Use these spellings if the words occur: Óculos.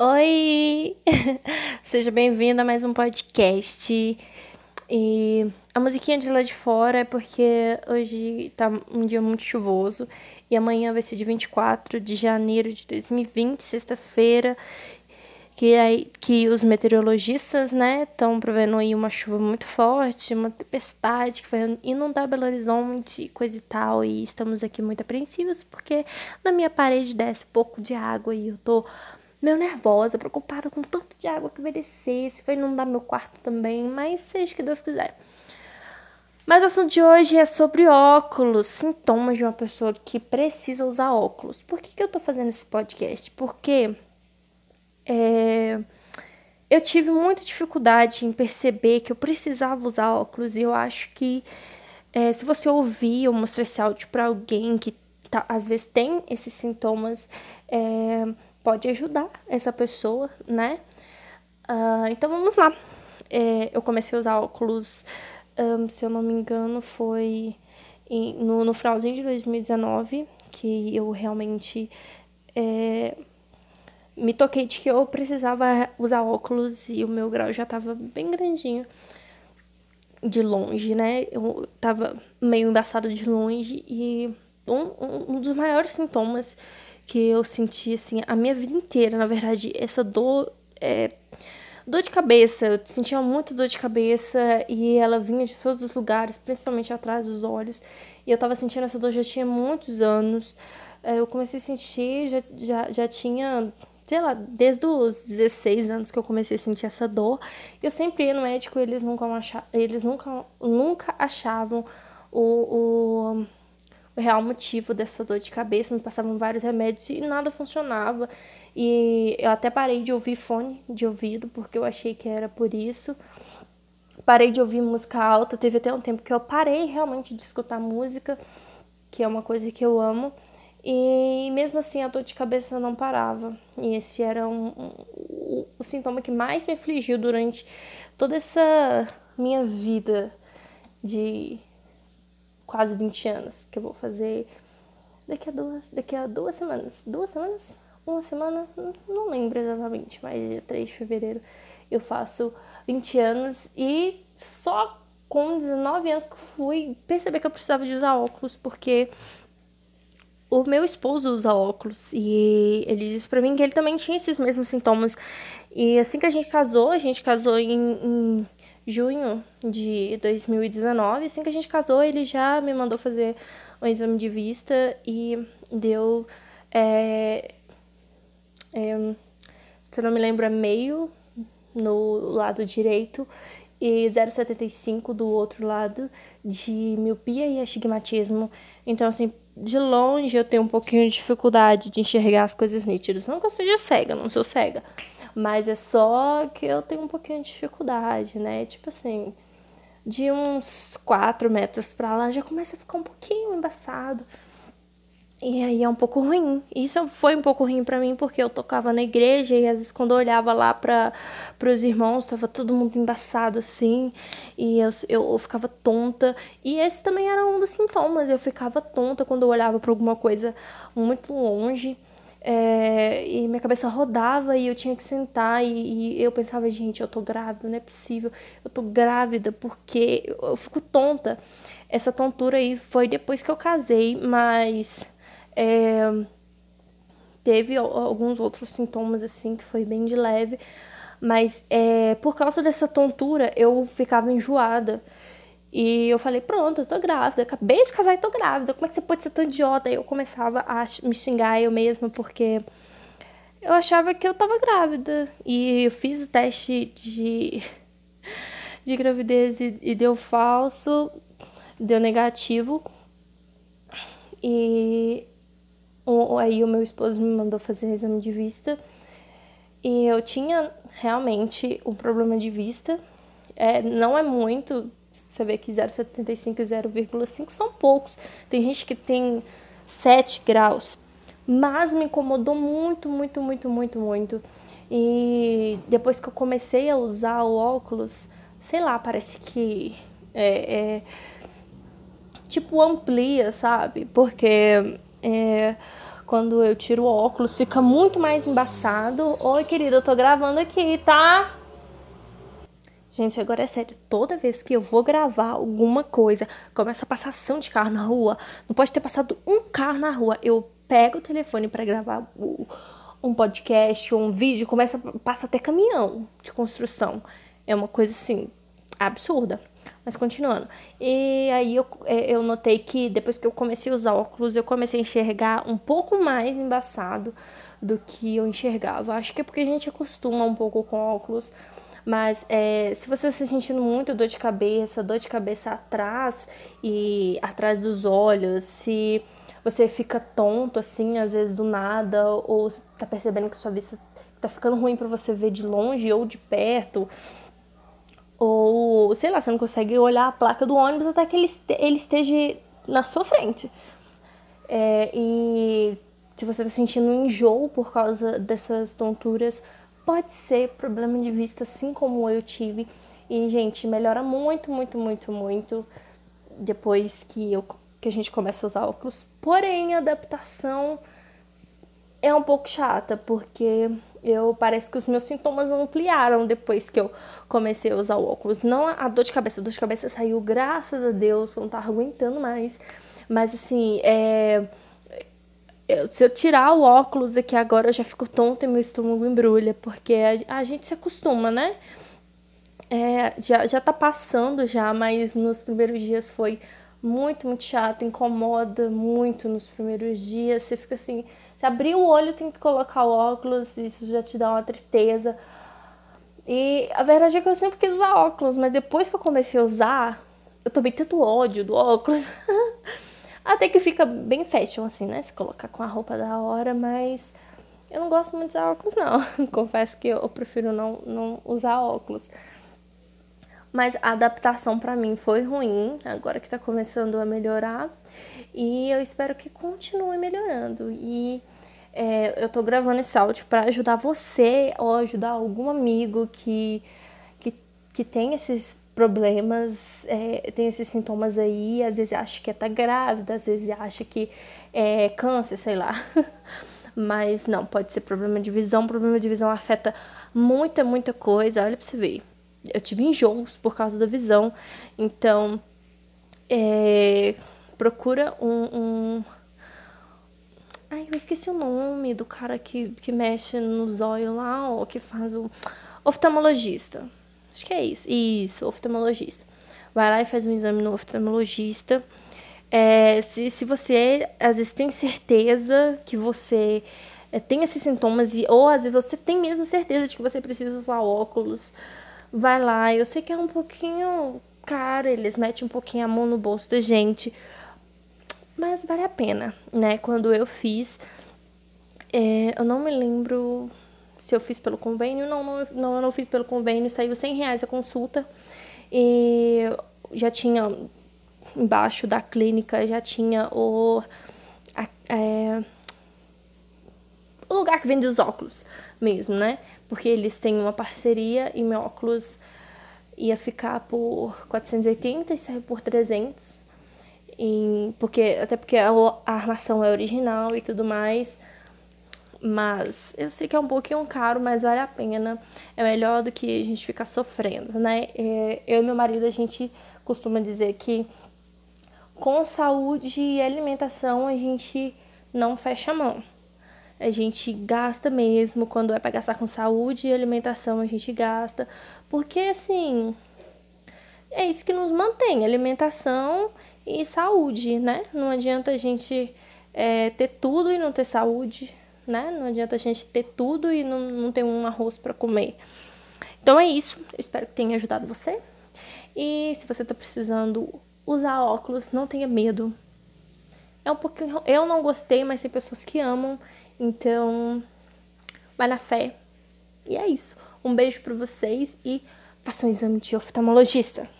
Oi! Seja bem-vindo a mais um podcast. E a musiquinha de lá de fora é porque hoje tá um dia muito chuvoso e amanhã vai ser dia 24 de janeiro de 2020, sexta-feira, que os meteorologistas, né, estão prevendo aí uma chuva muito forte, uma tempestade que vai inundar Belo Horizonte, coisa e tal, e estamos aqui muito apreensivos porque na minha parede desce um pouco de água e eu tô meio nervosa, preocupada com o tanto de água que vai descer, se vai inundar meu quarto também, mas seja o que Deus quiser. Mas o assunto de hoje é sobre óculos, sintomas de uma pessoa que precisa usar óculos. Por que eu tô fazendo esse podcast? Porque eu tive muita dificuldade em perceber que eu precisava usar óculos, e eu acho que se você ouvir ou mostrar esse áudio pra alguém que tá, às vezes tem esses sintomas, pode ajudar essa pessoa, né? Então, vamos lá. Eu comecei a usar óculos, se eu não me engano, foi no finalzinho de 2019, que eu realmente me toquei de que eu precisava usar óculos e o meu grau já tava bem grandinho de longe, né? Eu tava meio embaçado de longe e um dos maiores sintomas que eu senti, assim, a minha vida inteira, na verdade, essa dor de cabeça. Eu sentia muito dor de cabeça e ela vinha de todos os lugares, principalmente atrás dos olhos. E eu tava sentindo essa dor já tinha muitos anos. Eu comecei a sentir, já tinha, sei lá, desde os 16 anos que eu comecei a sentir essa dor. Eu sempre ia no médico e eles nunca achavam o real motivo dessa dor de cabeça, me passavam vários remédios e nada funcionava. E eu até parei de ouvir fone de ouvido, porque eu achei que era por isso. Parei de ouvir música alta, teve até um tempo que eu parei realmente de escutar música, que é uma coisa que eu amo. E mesmo assim a dor de cabeça não parava. E esse era o sintoma que mais me afligiu durante toda essa minha vida de quase 20 anos, que eu vou fazer daqui a duas semanas. 2 semanas? 1 semana? Não lembro exatamente, mas dia 3 de fevereiro eu faço 20 anos e só com 19 anos que eu fui perceber que eu precisava de usar óculos, porque o meu esposo usa óculos e ele disse pra mim que ele também tinha esses mesmos sintomas. E assim que a gente casou em junho de 2019, assim que a gente casou, ele já me mandou fazer um exame de vista e deu, se eu não me lembro, é meio no lado direito e 0,75 do outro lado de miopia e astigmatismo. Então, assim, de longe eu tenho um pouquinho de dificuldade de enxergar as coisas nítidas. Não que eu seja cega, não sou cega. Mas é só que eu tenho um pouquinho de dificuldade, né? Tipo assim, de uns 4 metros pra lá já começa a ficar um pouquinho embaçado. E aí é um pouco ruim. Isso foi um pouco ruim pra mim porque eu tocava na igreja e às vezes quando eu olhava lá pros irmãos, tava todo mundo embaçado assim. E eu ficava tonta. E esse também era um dos sintomas. Eu ficava tonta quando eu olhava pra alguma coisa muito longe. E minha cabeça rodava e eu tinha que sentar e eu pensava, gente, eu tô grávida, não é possível, eu tô grávida porque eu fico tonta. Essa tontura aí foi depois que eu casei, mas teve alguns outros sintomas assim que foi bem de leve, mas por causa dessa tontura eu ficava enjoada. E eu falei, pronto, eu tô grávida, acabei de casar e tô grávida, como é que você pode ser tão idiota? E eu começava a me xingar eu mesma, porque eu achava que eu tava grávida. E eu fiz o teste de gravidez e deu falso, deu negativo. E aí o meu esposo me mandou fazer exame de vista. E eu tinha realmente um problema de vista, não é muito. Você vê que 0,75 e 0,5 são poucos. Tem gente que tem 7 graus. Mas me incomodou muito, muito, muito, muito, muito. E depois que eu comecei a usar o óculos, sei lá, parece que tipo amplia, sabe? Porque Quando eu tiro o óculos, fica muito mais embaçado. Oi, querida, eu tô gravando aqui, tá? Gente, agora é sério. Toda vez que eu vou gravar alguma coisa, começa a passação de carro na rua. Não pode ter passado um carro na rua. Eu pego o telefone pra gravar um podcast ou um vídeo, passa até caminhão de construção. É uma coisa, assim, absurda. Mas continuando, e aí eu notei que depois que eu comecei a usar óculos, eu comecei a enxergar um pouco mais embaçado do que eu enxergava. Acho que é porque a gente acostuma um pouco com óculos, mas se você está sentindo muito dor de cabeça atrás e atrás dos olhos, se você fica tonto assim, às vezes do nada, ou tá percebendo que sua vista tá ficando ruim para você ver de longe ou de perto, ou, sei lá, você não consegue olhar a placa do ônibus até que ele esteja na sua frente. E se você está sentindo um enjoo por causa dessas tonturas, pode ser problema de vista, assim como eu tive. E, gente, melhora muito, muito, muito, muito depois que a gente começa a usar óculos. Porém, a adaptação é um pouco chata, porque... parece que os meus sintomas ampliaram depois que eu comecei a usar o óculos. Não a dor de cabeça. A dor de cabeça saiu, graças a Deus, eu não tava aguentando mais. Mas, assim, se eu tirar o óculos aqui agora, eu já fico tonta e meu estômago embrulha. Porque a gente se acostuma, né? Já tá passando já, mas nos primeiros dias foi muito, muito chato. Incomoda muito nos primeiros dias. Você fica assim... Se abrir o olho, tem que colocar o óculos, isso já te dá uma tristeza. E a verdade é que eu sempre quis usar óculos, mas depois que eu comecei a usar, eu tomei tanto ódio do óculos. Até que fica bem fashion, assim, né? Se colocar com a roupa da hora, mas eu não gosto muito de usar óculos, não. Confesso que eu prefiro não usar óculos. Mas a adaptação pra mim foi ruim, agora que tá começando a melhorar. E eu espero que continue melhorando. E eu tô gravando esse áudio pra ajudar você ou ajudar algum amigo que tem esses problemas, tem esses sintomas aí. Às vezes acha que tá grávida, às vezes acha que é câncer, sei lá. Mas não, pode ser problema de visão. Problema de visão afeta muita, muita coisa. Olha pra você ver. Eu tive enjoos por causa da visão, então procura Ai, eu esqueci o nome do cara que mexe nos olhos lá, ou que faz o... Oftalmologista, acho que é isso. Isso, oftalmologista. Vai lá e faz um exame no oftalmologista. Se você, às vezes, tem certeza que você... tem esses sintomas, ou às vezes você tem mesmo certeza de que você precisa usar óculos... Vai lá, eu sei que é um pouquinho caro, eles metem um pouquinho a mão no bolso da gente, mas vale a pena, né? Quando eu fiz, eu não me lembro se eu fiz pelo convênio, não, eu não fiz pelo convênio, saiu R$100 a consulta, e já tinha, embaixo da clínica, já tinha o lugar que vende os óculos mesmo, né? Porque eles têm uma parceria e meu óculos ia ficar por 480 e saiu por 300. Até porque a armação é original e tudo mais. Mas eu sei que é um pouquinho caro, mas vale a pena. É melhor do que a gente ficar sofrendo, né? Eu e meu marido, a gente costuma dizer que com saúde e alimentação a gente não fecha a mão. A gente gasta mesmo, quando é pra gastar com saúde e alimentação, a gente gasta. Porque, assim, é isso que nos mantém, alimentação e saúde, né? Não adianta a gente ter tudo e não ter saúde, né? Não adianta a gente ter tudo e não ter um arroz pra comer. Então é isso, eu espero que tenha ajudado você. E se você tá precisando usar óculos, não tenha medo. É um pouquinho... Eu não gostei, mas tem pessoas que amam... Então, vai na fé. E é isso. Um beijo pra vocês e faça um exame de oftalmologista.